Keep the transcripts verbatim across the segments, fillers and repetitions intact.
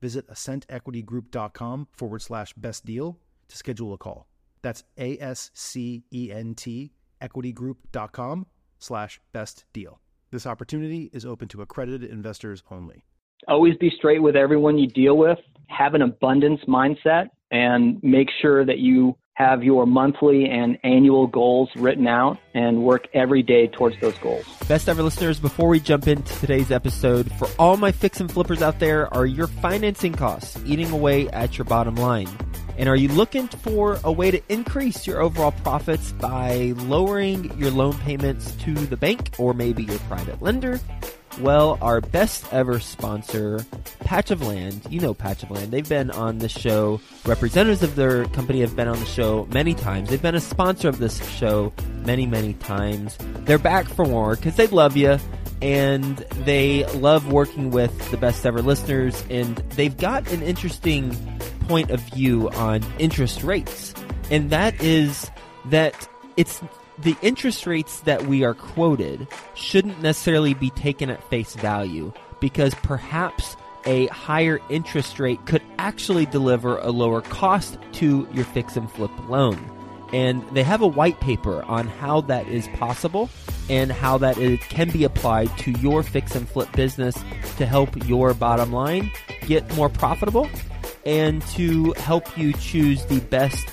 visit ascentequitygroup.com forward slash best deal to schedule a call. That's A S C E N T equitygroup.com slash best deal. This opportunity is open to accredited investors only. Always be straight with everyone you deal with. Have an abundance mindset and make sure that you have your monthly and annual goals written out and work every day towards those goals. Best ever listeners, before we jump into today's episode, for all my fix and flippers out there, are your financing costs eating away at your bottom line? And are you looking for a way to increase your overall profits by lowering your loan payments to the bank or maybe your private lender? Well, our best ever sponsor, Patch of Land, you know Patch of Land, they've been on the show, representatives of their company have been on the show many times, they've been a sponsor of this show many, many times. They're back for more because they love you and they love working with the best ever listeners, and they've got an interesting point of view on interest rates, and that is that it's the interest rates that we are quoted shouldn't necessarily be taken at face value, because perhaps a higher interest rate could actually deliver a lower cost to your fix and flip loan. And they have a white paper on how that is possible and how that it can be applied to your fix and flip business to help your bottom line get more profitable and to help you choose the best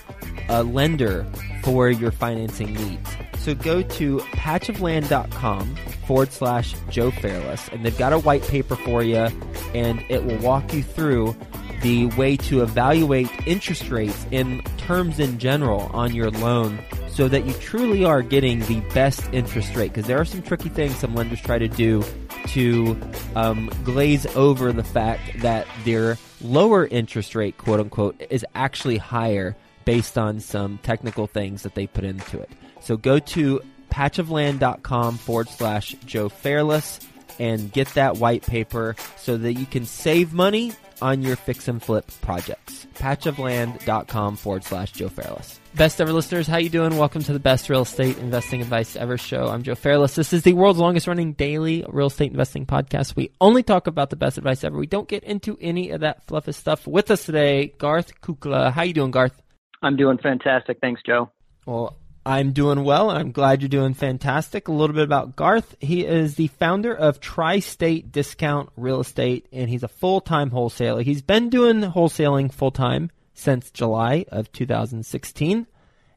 uh, lender for your financing needs. So go to patch of land dot com forward slash Joe Fairless, and they've got a white paper for you, and it will walk you through the way to evaluate interest rates and terms in general on your loan so that you truly are getting the best interest rate, because there are some tricky things some lenders try to do to um, glaze over the fact that their lower interest rate, quote unquote, is actually higher based on some technical things that they put into it. So go to patch of land dot com forward slash Joe Fairless and get that white paper so that you can save money on your fix and flip projects. patch of land dot com forward slash Joe Fairless. Best ever listeners, how you doing? Welcome to the Best Real Estate Investing Advice Ever show. I'm Joe Fairless. This is the world's longest running daily real estate investing podcast. We only talk about the best advice ever. We don't get into any of that fluffy stuff. With us today, Garth Kukla. How you doing, Garth? I'm doing fantastic. Thanks, Joe. Well, I'm doing well. I'm glad you're doing fantastic. A little bit about Garth. He is the founder of Tri-State Discount Real Estate, and he's a full-time wholesaler. He's been doing wholesaling full-time since July of two thousand sixteen,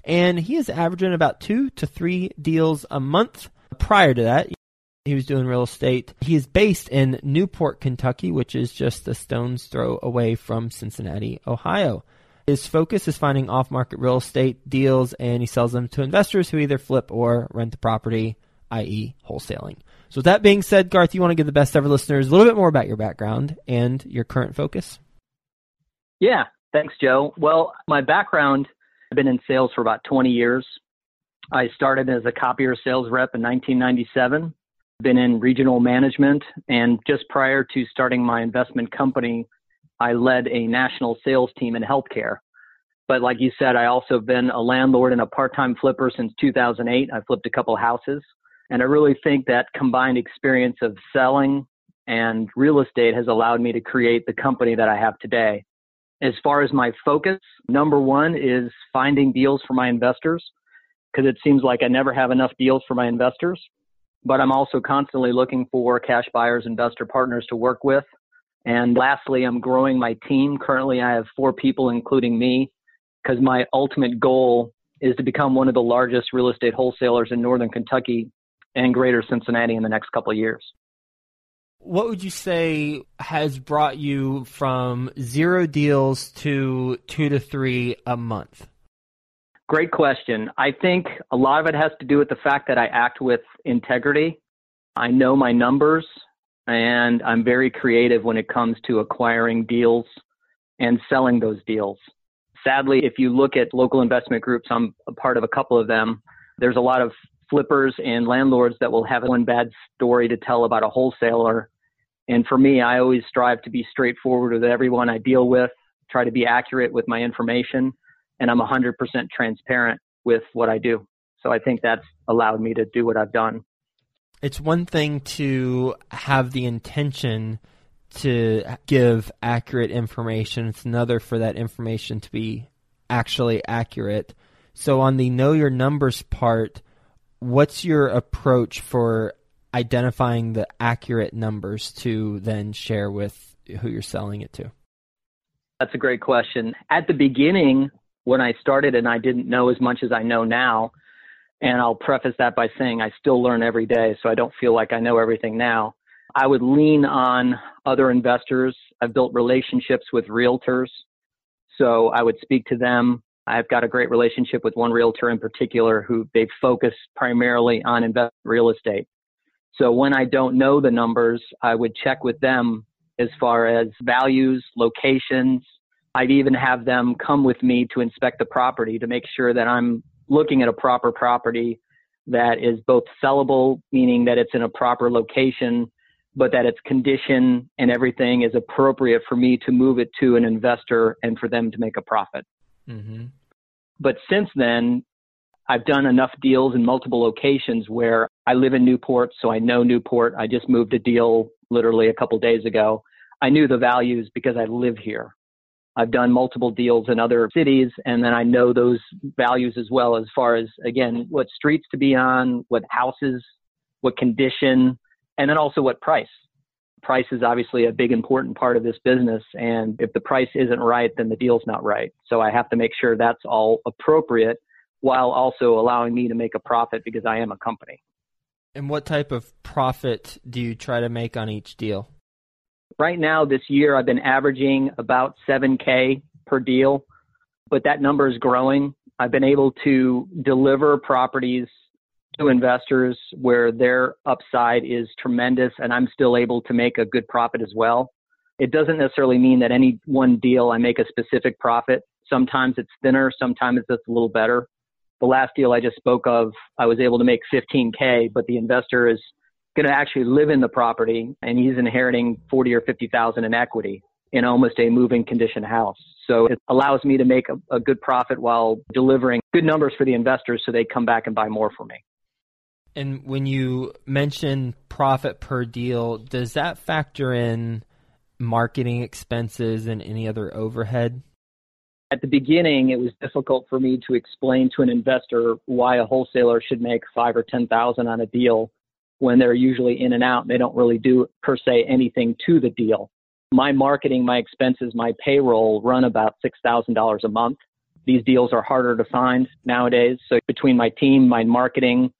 and he is averaging about two to three deals a month. Prior to that, he was doing real estate. He is based in Newport, Kentucky, which is just a stone's throw away from Cincinnati, Ohio. His focus is finding off-market real estate deals, and he sells them to investors who either flip or rent the property, that is wholesaling. So with that being said, Garth, you want to give the best ever listeners a little bit more about your background and your current focus? Yeah, thanks, Joe. Well, my background, I've been in sales for about twenty years. I started as a copier sales rep in nineteen ninety-seven, been in regional management, and just prior to starting my investment company, I led a national sales team in healthcare. But like you said, I also have been a landlord and a part-time flipper since two thousand eight. I flipped a couple of houses. And I really think that combined experience of selling and real estate has allowed me to create the company that I have today. As far as my focus, number one is finding deals for my investors, because it seems like I never have enough deals for my investors. But I'm also constantly looking for cash buyers, investor partners to work with. And lastly, I'm growing my team. Currently, I have four people, including me, because my ultimate goal is to become one of the largest real estate wholesalers in Northern Kentucky and greater Cincinnati in the next couple of years. What would you say has brought you from zero deals to two to three a month? Great question. I think a lot of it has to do with the fact that I act with integrity. I know my numbers, and I'm very creative when it comes to acquiring deals and selling those deals. Sadly, if you look at local investment groups, I'm a part of a couple of them, there's a lot of flippers and landlords that will have one bad story to tell about a wholesaler. And for me, I always strive to be straightforward with everyone I deal with, try to be accurate with my information, and I'm one hundred percent transparent with what I do. So I think that's allowed me to do what I've done. It's one thing to have the intention to give accurate information. It's another for that information to be actually accurate. So on the know your numbers part, what's your approach for identifying the accurate numbers to then share with who you're selling it to? That's a great question. At the beginning, when I started and I didn't know as much as I know now, and I'll preface that by saying I still learn every day, so I don't feel like I know everything now. I would lean on other investors. I've built relationships with realtors, so I would speak to them. I've got a great relationship with one realtor in particular who they focus primarily on investment real estate. So when I don't know the numbers, I would check with them as far as values, locations. I'd even have them come with me to inspect the property to make sure that I'm looking at a proper property that is both sellable, meaning that it's in a proper location, but that its condition and everything is appropriate for me to move it to an investor and for them to make a profit. Mm-hmm. But since then, I've done enough deals in multiple locations where I live in Newport, so I know Newport. I just moved a deal literally a couple days ago. I knew the values because I live here. I've done multiple deals in other cities, and then I know those values as well as far as, again, what streets to be on, what houses, what condition, and then also what price. Price is obviously a big important part of this business, and if the price isn't right, then the deal's not right. So I have to make sure that's all appropriate while also allowing me to make a profit because I am a company. And what type of profit do you try to make on each deal? Right now, this year, I've been averaging about seven K per deal, but that number is growing. I've been able to deliver properties to investors where their upside is tremendous, and I'm still able to make a good profit as well. It doesn't necessarily mean that any one deal I make a specific profit. Sometimes it's thinner, sometimes it's a little better. The last deal I just spoke of, I was able to make fifteen K, but the investor is going to actually live in the property, and he's inheriting forty or fifty thousand in equity in almost a moving condition house. So it allows me to make a, a good profit while delivering good numbers for the investors so they come back and buy more from me. And when you mention profit per deal, does that factor in marketing expenses and any other overhead? At the beginning, it was difficult for me to explain to an investor why a wholesaler should make five or ten thousand on a deal when they're usually in and out and they don't really do per se anything to the deal. My marketing, my expenses, my payroll run about six thousand dollars a month. These deals are harder to find nowadays. So between my team, my marketing,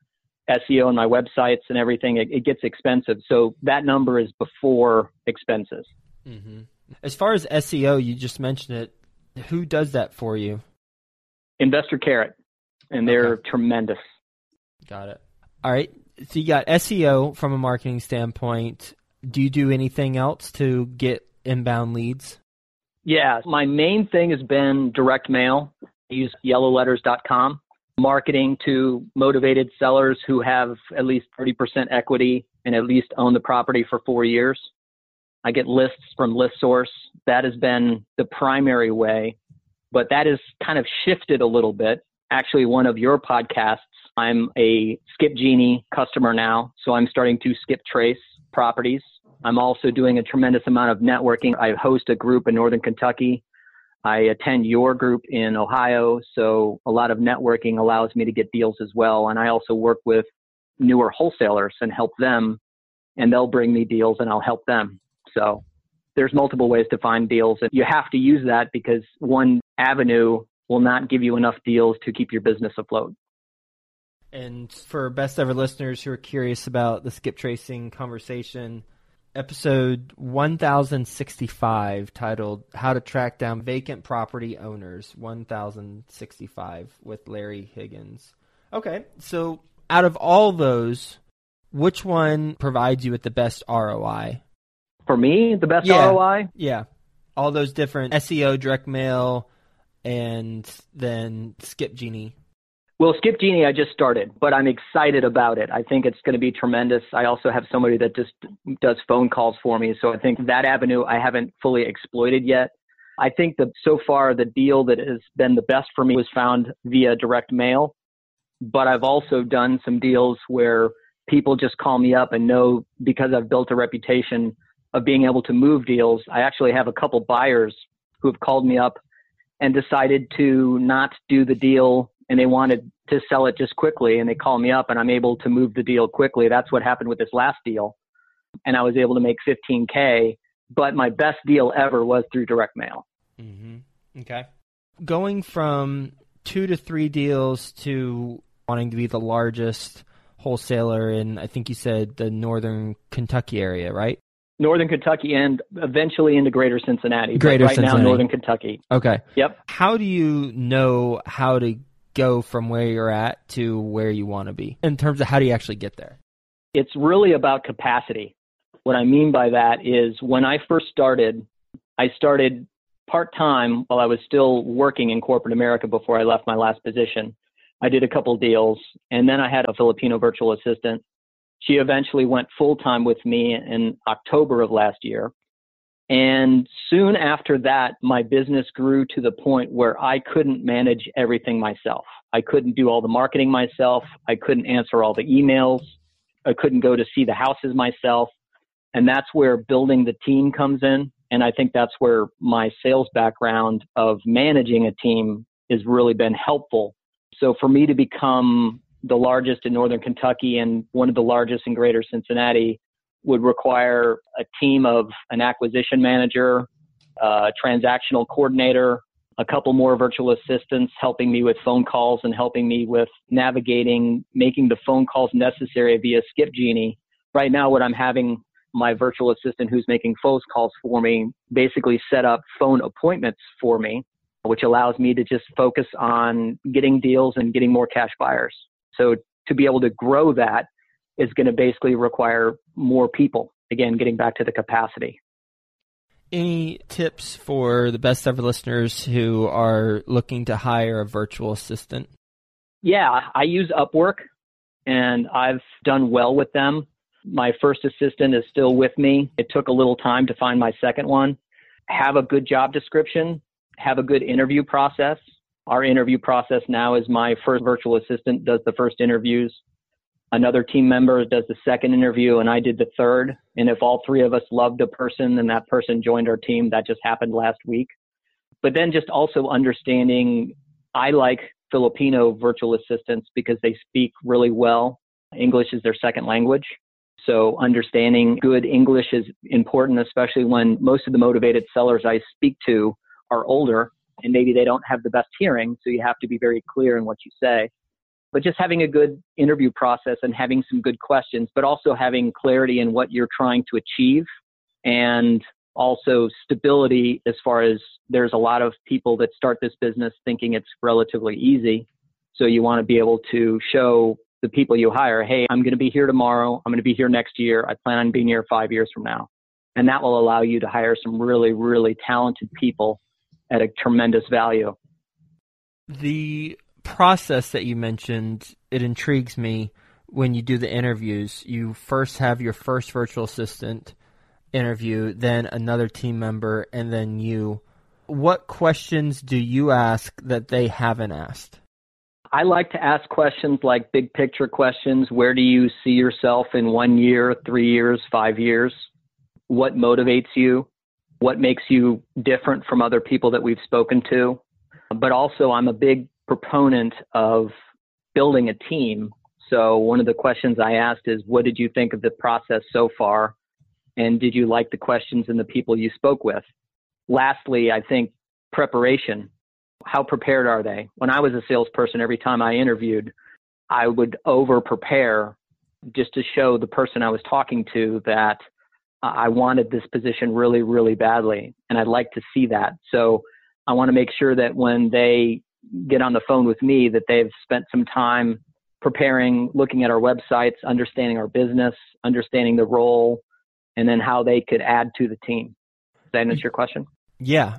S E O and my websites and everything, it, it gets expensive. So that number is before expenses. Mm-hmm. As far as S E O, you just mentioned it. Who does that for you? Investor Carrot, and they're okay. Tremendous. Got it. All right. So you got S E O from a marketing standpoint. Do you do anything else to get inbound leads? Yeah. My main thing has been direct mail. I use yellow letters dot com. Marketing to motivated sellers who have at least thirty percent equity and at least own the property for four years. I get lists from ListSource. That has been the primary way, but that has kind of shifted a little bit. Actually, one of your podcasts, I'm a Skip Genie customer now, so I'm starting to skip trace properties. I'm also doing a tremendous amount of networking. I host a group in Northern Kentucky. I attend your group in Ohio, so a lot of networking allows me to get deals as well. And I also work with newer wholesalers and help them, and they'll bring me deals and I'll help them. So there's multiple ways to find deals, and you have to use that because one avenue will not give you enough deals to keep your business afloat. And for best ever listeners who are curious about the skip tracing conversation, episode one thousand sixty-five titled How to Track Down Vacant Property Owners, one thousand sixty-five with Larry Higgins. Okay, so out of all those, which one provides you with the best R O I? For me, the best yeah. R O I? Yeah, all those different S E O, direct mail, and then Skip Genie. Well, Skip Genie, I just started, but I'm excited about it. I think it's going to be tremendous. I also have somebody that just does phone calls for me. So I think that avenue I haven't fully exploited yet. I think that so far the deal that has been the best for me was found via direct mail. But I've also done some deals where people just call me up and know, because I've built a reputation of being able to move deals. I actually have a couple buyers who have called me up and decided to not do the deal, and they wanted to sell it just quickly, and they call me up and I'm able to move the deal quickly. That's what happened with this last deal. And I was able to make fifteen K, but my best deal ever was through direct mail. Mm-hmm. Okay. Going from two to three deals to wanting to be the largest wholesaler in, I think you said, the Northern Kentucky area, right? Northern Kentucky and eventually into Greater Cincinnati. Greater right Cincinnati. Right now, Northern Kentucky. Okay. Yep. How do you know how to go from where you're at to where you want to be in terms of how do you actually get there? It's really about capacity. What I mean by that is when I first started, I started part-time while I was still working in corporate America before I left my last position. I did a couple deals, and then I had a Filipino virtual assistant. She eventually went full-time with me in October of last year. And soon after that, my business grew to the point where I couldn't manage everything myself. I couldn't do all the marketing myself. I couldn't answer all the emails. I couldn't go to see the houses myself. And that's where building the team comes in. And I think that's where my sales background of managing a team has really been helpful. So for me to become the largest in Northern Kentucky and one of the largest in Greater Cincinnati would require a team of an acquisition manager, a transactional coordinator, a couple more virtual assistants helping me with phone calls and helping me with navigating, making the phone calls necessary via Skip Genie. Right now, what I'm having my virtual assistant who's making phone calls for me basically set up phone appointments for me, which allows me to just focus on getting deals and getting more cash buyers. So to be able to grow that is going to basically require more people. Again, getting back to the capacity. Any tips for the best ever listeners who are looking to hire a virtual assistant? Yeah, I use Upwork, and I've done well with them. My first assistant is still with me. It took a little time to find my second one. Have a good job description. Have a good interview process. Our interview process now is my first virtual assistant does the first interviews. Another team member does the second interview, and I did the third. And if all three of us loved a person, then that person joined our team. That just happened last week. But then just also understanding, I like Filipino virtual assistants because they speak really well. English is their second language. So understanding good English is important, especially when most of the motivated sellers I speak to are older and maybe they don't have the best hearing. So you have to be very clear in what you say. But just having a good interview process and having some good questions, but also having clarity in what you're trying to achieve, and also stability as far as there's a lot of people that start this business thinking it's relatively easy. So you want to be able to show the people you hire, hey, I'm going to be here tomorrow. I'm going to be here next year. I plan on being here five years from now. And that will allow you to hire some really, really talented people at a tremendous value. The process that you mentioned, it intrigues me. When you do the interviews, you first have your first virtual assistant interview, then another team member, and then you. What questions do you ask that they haven't asked? I like to ask questions like big picture questions. Where do you see yourself in one year, three years, five years? What motivates you? What makes you different from other people that we've spoken to? But also, I'm a big proponent of building a team. So one of the questions I asked is, what did you think of the process so far? And did you like the questions and the people you spoke with? Lastly, I think preparation. How prepared are they? When I was a salesperson, every time I interviewed, I would over-prepare just to show the person I was talking to that uh, I wanted this position really, really badly, and I'd like to see that. So I want to make sure that when they get on the phone with me, that they've spent some time preparing, looking at our websites, understanding our business, understanding the role, and then how they could add to the team. Does that answer your question? Yeah.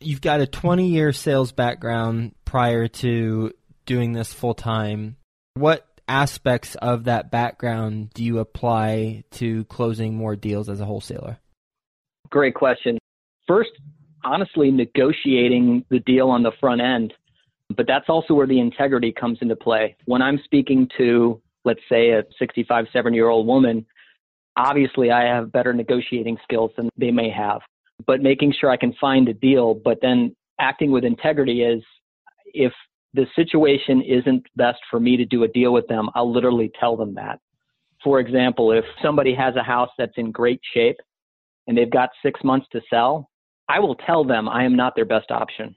You've got a twenty-year sales background prior to doing this full-time. What aspects of that background do you apply to closing more deals as a wholesaler? Great question. First, honestly, negotiating the deal on the front end. But that's also where the integrity comes into play. When I'm speaking to, let's say, a sixty-five, seventy-year-old woman, obviously I have better negotiating skills than they may have. But making sure I can find a deal, but then acting with integrity is, if the situation isn't best for me to do a deal with them, I'll literally tell them that. For example, if somebody has a house that's in great shape and they've got six months to sell, I will tell them I am not their best option.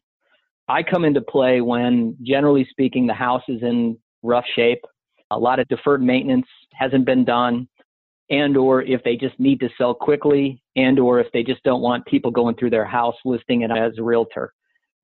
I come into play when, generally speaking, the house is in rough shape, a lot of deferred maintenance hasn't been done, and or if they just need to sell quickly, and or if they just don't want people going through their house listing it as a realtor.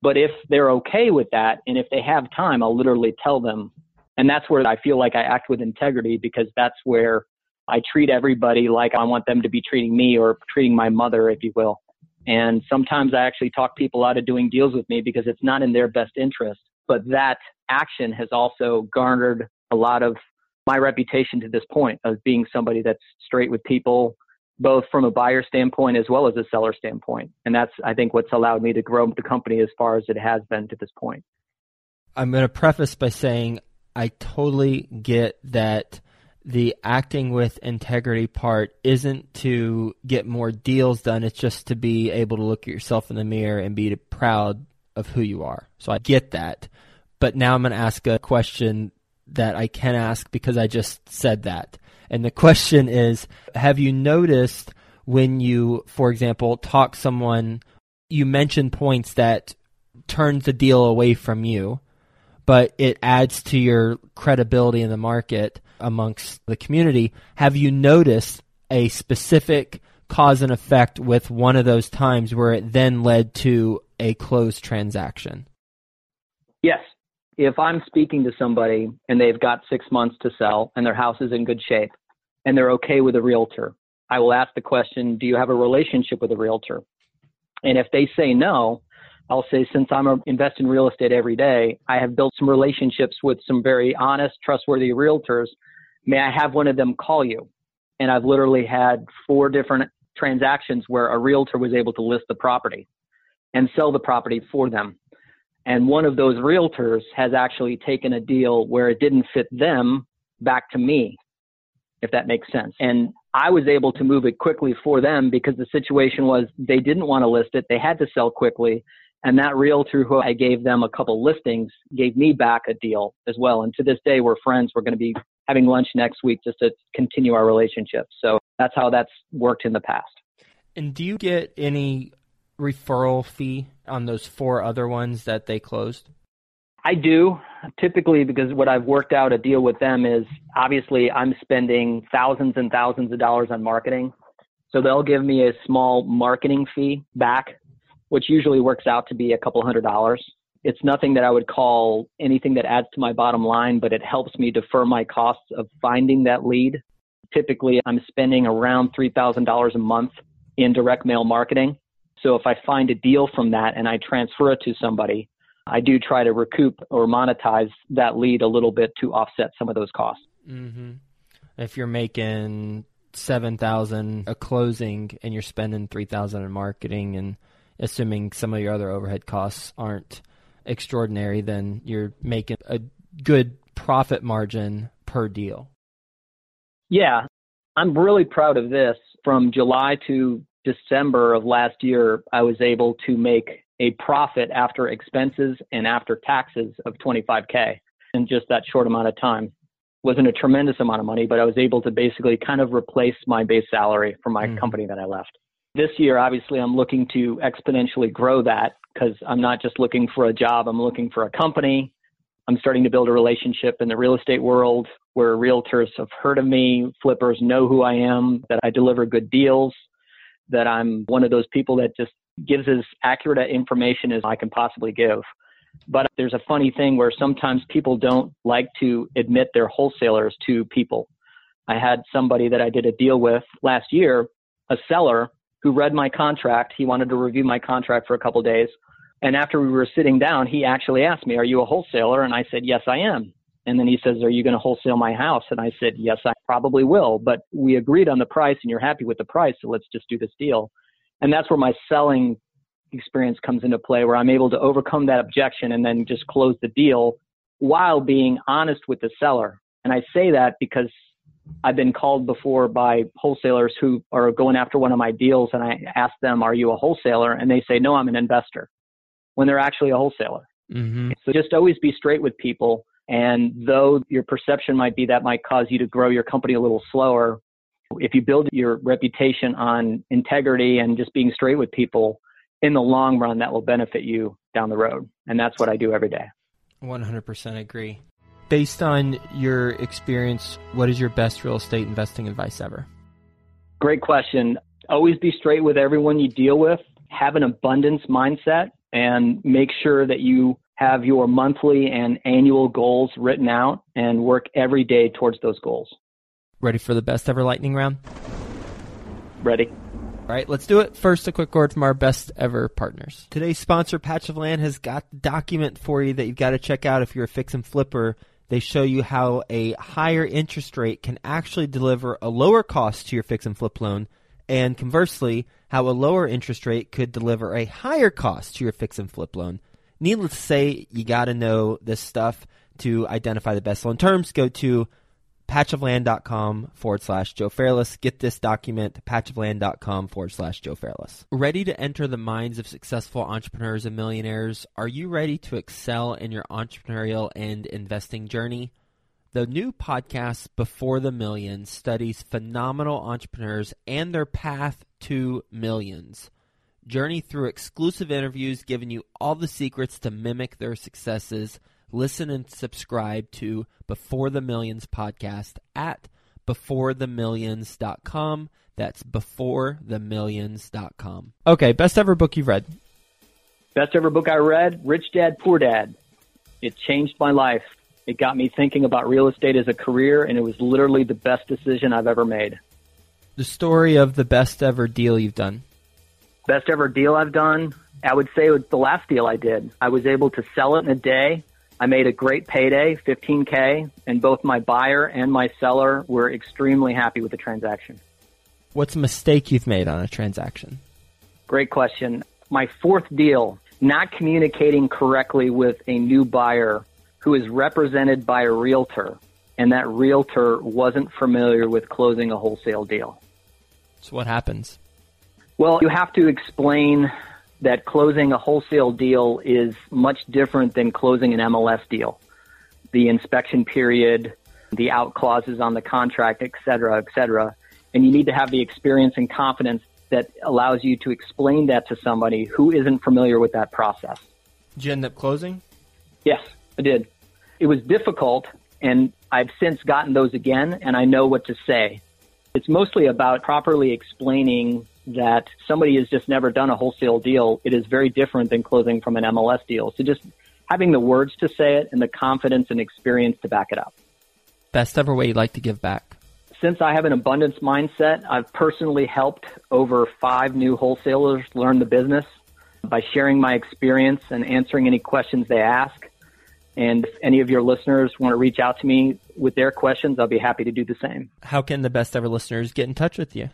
But if they're okay with that, and if they have time, I'll literally tell them. And that's where I feel like I act with integrity, because that's where I treat everybody like I want them to be treating me, or treating my mother, if you will. And sometimes I actually talk people out of doing deals with me because it's not in their best interest. But that action has also garnered a lot of my reputation to this point of being somebody that's straight with people, both from a buyer standpoint as well as a seller standpoint. And that's, I think, what's allowed me to grow the company as far as it has been to this point. I'm going to preface by saying I totally get that the acting with integrity part isn't to get more deals done. It's just to be able to look at yourself in the mirror and be proud of who you are. So I get that. But now I'm going to ask a question that I can ask because I just said that. And the question is, have you noticed when you, for example, talk someone, you mention points that turns the deal away from you, but it adds to your credibility in the market amongst the community. Have you noticed a specific cause and effect with one of those times where it then led to a closed transaction? Yes. If I'm speaking to somebody and they've got six months to sell and their house is in good shape and they're okay with a realtor, I will ask the question, do you have a relationship with a realtor? And if they say no, I'll say, since I'm invest in real estate every day, I have built some relationships with some very honest, trustworthy realtors. May I have one of them call you? And I've literally had four different transactions where a realtor was able to list the property and sell the property for them. And one of those realtors has actually taken a deal where it didn't fit them back to me, if that makes sense. And I was able to move it quickly for them because the situation was they didn't want to list it. They had to sell quickly. And that realtor who I gave them a couple listings gave me back a deal as well. And to this day, we're friends. We're going to be having lunch next week just to continue our relationship. So that's how that's worked in the past. And do you get any referral fee on those four other ones that they closed? I do, typically, because what I've worked out a deal with them is, obviously, I'm spending thousands and thousands of dollars on marketing. So they'll give me a small marketing fee back, which usually works out to be a couple hundred dollars. It's nothing that I would call anything that adds to my bottom line, but it helps me defer my costs of finding that lead. Typically, I'm spending around three thousand dollars a month in direct mail marketing. So if I find a deal from that and I transfer it to somebody, I do try to recoup or monetize that lead a little bit to offset some of those costs. Mm-hmm. If you're making seven thousand dollars a closing and you're spending three thousand dollars in marketing, and assuming some of your other overhead costs aren't extraordinary, then you're making a good profit margin per deal. Yeah. I'm really proud of this. From July to December of last year, I was able to make a profit after expenses and after taxes of twenty-five K in just that short amount of time, wasn't a tremendous amount of money, but I was able to basically kind of replace my base salary from my mm. company that I left. This year, obviously, I'm looking to exponentially grow that because I'm not just looking for a job. I'm looking for a company. I'm starting to build a relationship in the real estate world where realtors have heard of me, flippers know who I am, that I deliver good deals, that I'm one of those people that just gives as accurate information as I can possibly give. But there's a funny thing where sometimes people don't like to admit their wholesalers to people. I had somebody that I did a deal with last year, a seller who read my contract. He wanted to review my contract for a couple of days. And after we were sitting down, he actually asked me, "Are you a wholesaler?" And I said, "Yes, I am." And then he says, "Are you going to wholesale my house?" And I said, "Yes, I probably will. But we agreed on the price and you're happy with the price. So let's just do this deal." And that's where my selling experience comes into play, where I'm able to overcome that objection and then just close the deal while being honest with the seller. And I say that because I've been called before by wholesalers who are going after one of my deals. And I ask them, "Are you a wholesaler?" And they say, "No, I'm an investor," when they're actually a wholesaler. Mm-hmm. So just always be straight with people. And though your perception might be that might cause you to grow your company a little slower, if you build your reputation on integrity and just being straight with people, in the long run, that will benefit you down the road. And that's what I do every day. one hundred percent agree. Based on your experience, what is your best real estate investing advice ever? Great question. Always be straight with everyone you deal with. Have an abundance mindset and make sure that you have your monthly and annual goals written out and work every day towards those goals. Ready for the best ever lightning round? Ready. All right, let's do it. First, a quick word from our best ever partners. Today's sponsor, Patch of Land, has got a document for you that you've got to check out if you're a fix and flipper. They show you how a higher interest rate can actually deliver a lower cost to your fix and flip loan, and conversely, how a lower interest rate could deliver a higher cost to your fix and flip loan. Needless to say, you got to know this stuff to identify the best loan terms. Go to patchofland.com forward slash Joe Fairless. Get this document, patchofland.com forward slash Joe Fairless. Ready to enter the minds of successful entrepreneurs and millionaires? Are you ready to excel in your entrepreneurial and investing journey? The new podcast, Before the Millions, studies phenomenal entrepreneurs and their path to millions. Journey through exclusive interviews, giving you all the secrets to mimic their successes. Listen and subscribe to Before the Millions podcast at before the millions dot com. That's before the millions dot com. Okay, best ever book you've read. Best ever book I read, Rich Dad, Poor Dad. It changed my life. It got me thinking about real estate as a career, and it was literally the best decision I've ever made. The story of the best ever deal you've done. Best ever deal I've done, I would say it was the last deal I did. I was able to sell it in a day. I made a great payday, fifteen K, and both my buyer and my seller were extremely happy with the transaction. What's a mistake you've made on a transaction? Great question. My fourth deal, not communicating correctly with a new buyer who is represented by a realtor, and that realtor wasn't familiar with closing a wholesale deal. So what happens? Well, you have to explain that closing a wholesale deal is much different than closing an M L S deal. The inspection period, the out clauses on the contract, et cetera, et cetera. And you need to have the experience and confidence that allows you to explain that to somebody who isn't familiar with that process. Did you end up closing? Yes, I did. It was difficult, and I've since gotten those again, and I know what to say. It's mostly about properly explaining that somebody has just never done a wholesale deal. It is very different than closing from an M L S deal. So just having the words to say it and the confidence and experience to back it up. Best ever way you'd like to give back? Since I have an abundance mindset, I've personally helped over five new wholesalers learn the business by sharing my experience and answering any questions they ask. And if any of your listeners want to reach out to me with their questions, I'll be happy to do the same. How can the best ever listeners get in touch with you?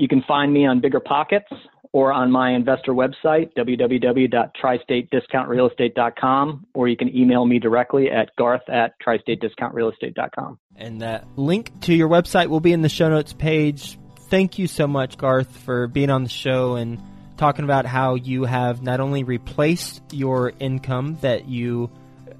You can find me on BiggerPockets or on my investor website, w w w dot tri state discount real estate dot com, or you can email me directly at garth at tri state discount real estate dot com. And that link to your website will be in the show notes page. Thank you so much, Garth, for being on the show and talking about how you have not only replaced your income that you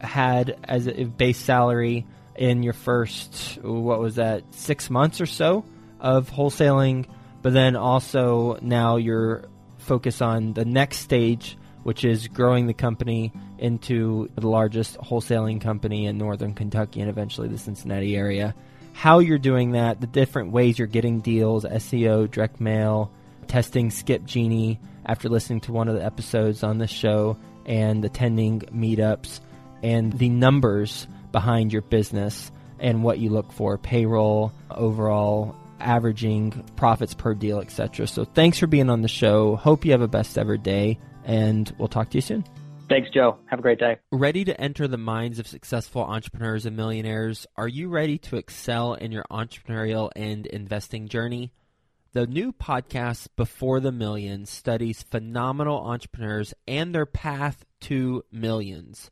had as a base salary in your first, what was that, six months or so of wholesaling. But then also now you're focused on the next stage, which is growing the company into the largest wholesaling company in Northern Kentucky and eventually the Cincinnati area. How you're doing that, the different ways you're getting deals, S E O, direct mail, testing Skip Genie after listening to one of the episodes on this show and attending meetups, and the numbers behind your business and what you look for, payroll, overall averaging, profits per deal, et cetera. So thanks for being on the show. Hope you have a best ever day, and we'll talk to you soon. Thanks, Joe. Have a great day. Ready to enter the minds of successful entrepreneurs and millionaires? Are you ready to excel in your entrepreneurial and investing journey? The new podcast, Before the Millions, studies phenomenal entrepreneurs and their path to millions.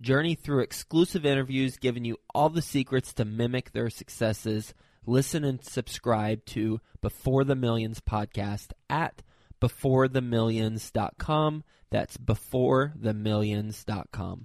Journey through exclusive interviews giving you all the secrets to mimic their successes. Listen and subscribe to Before the Millions podcast at before the millions dot com. That's before the millions dot com.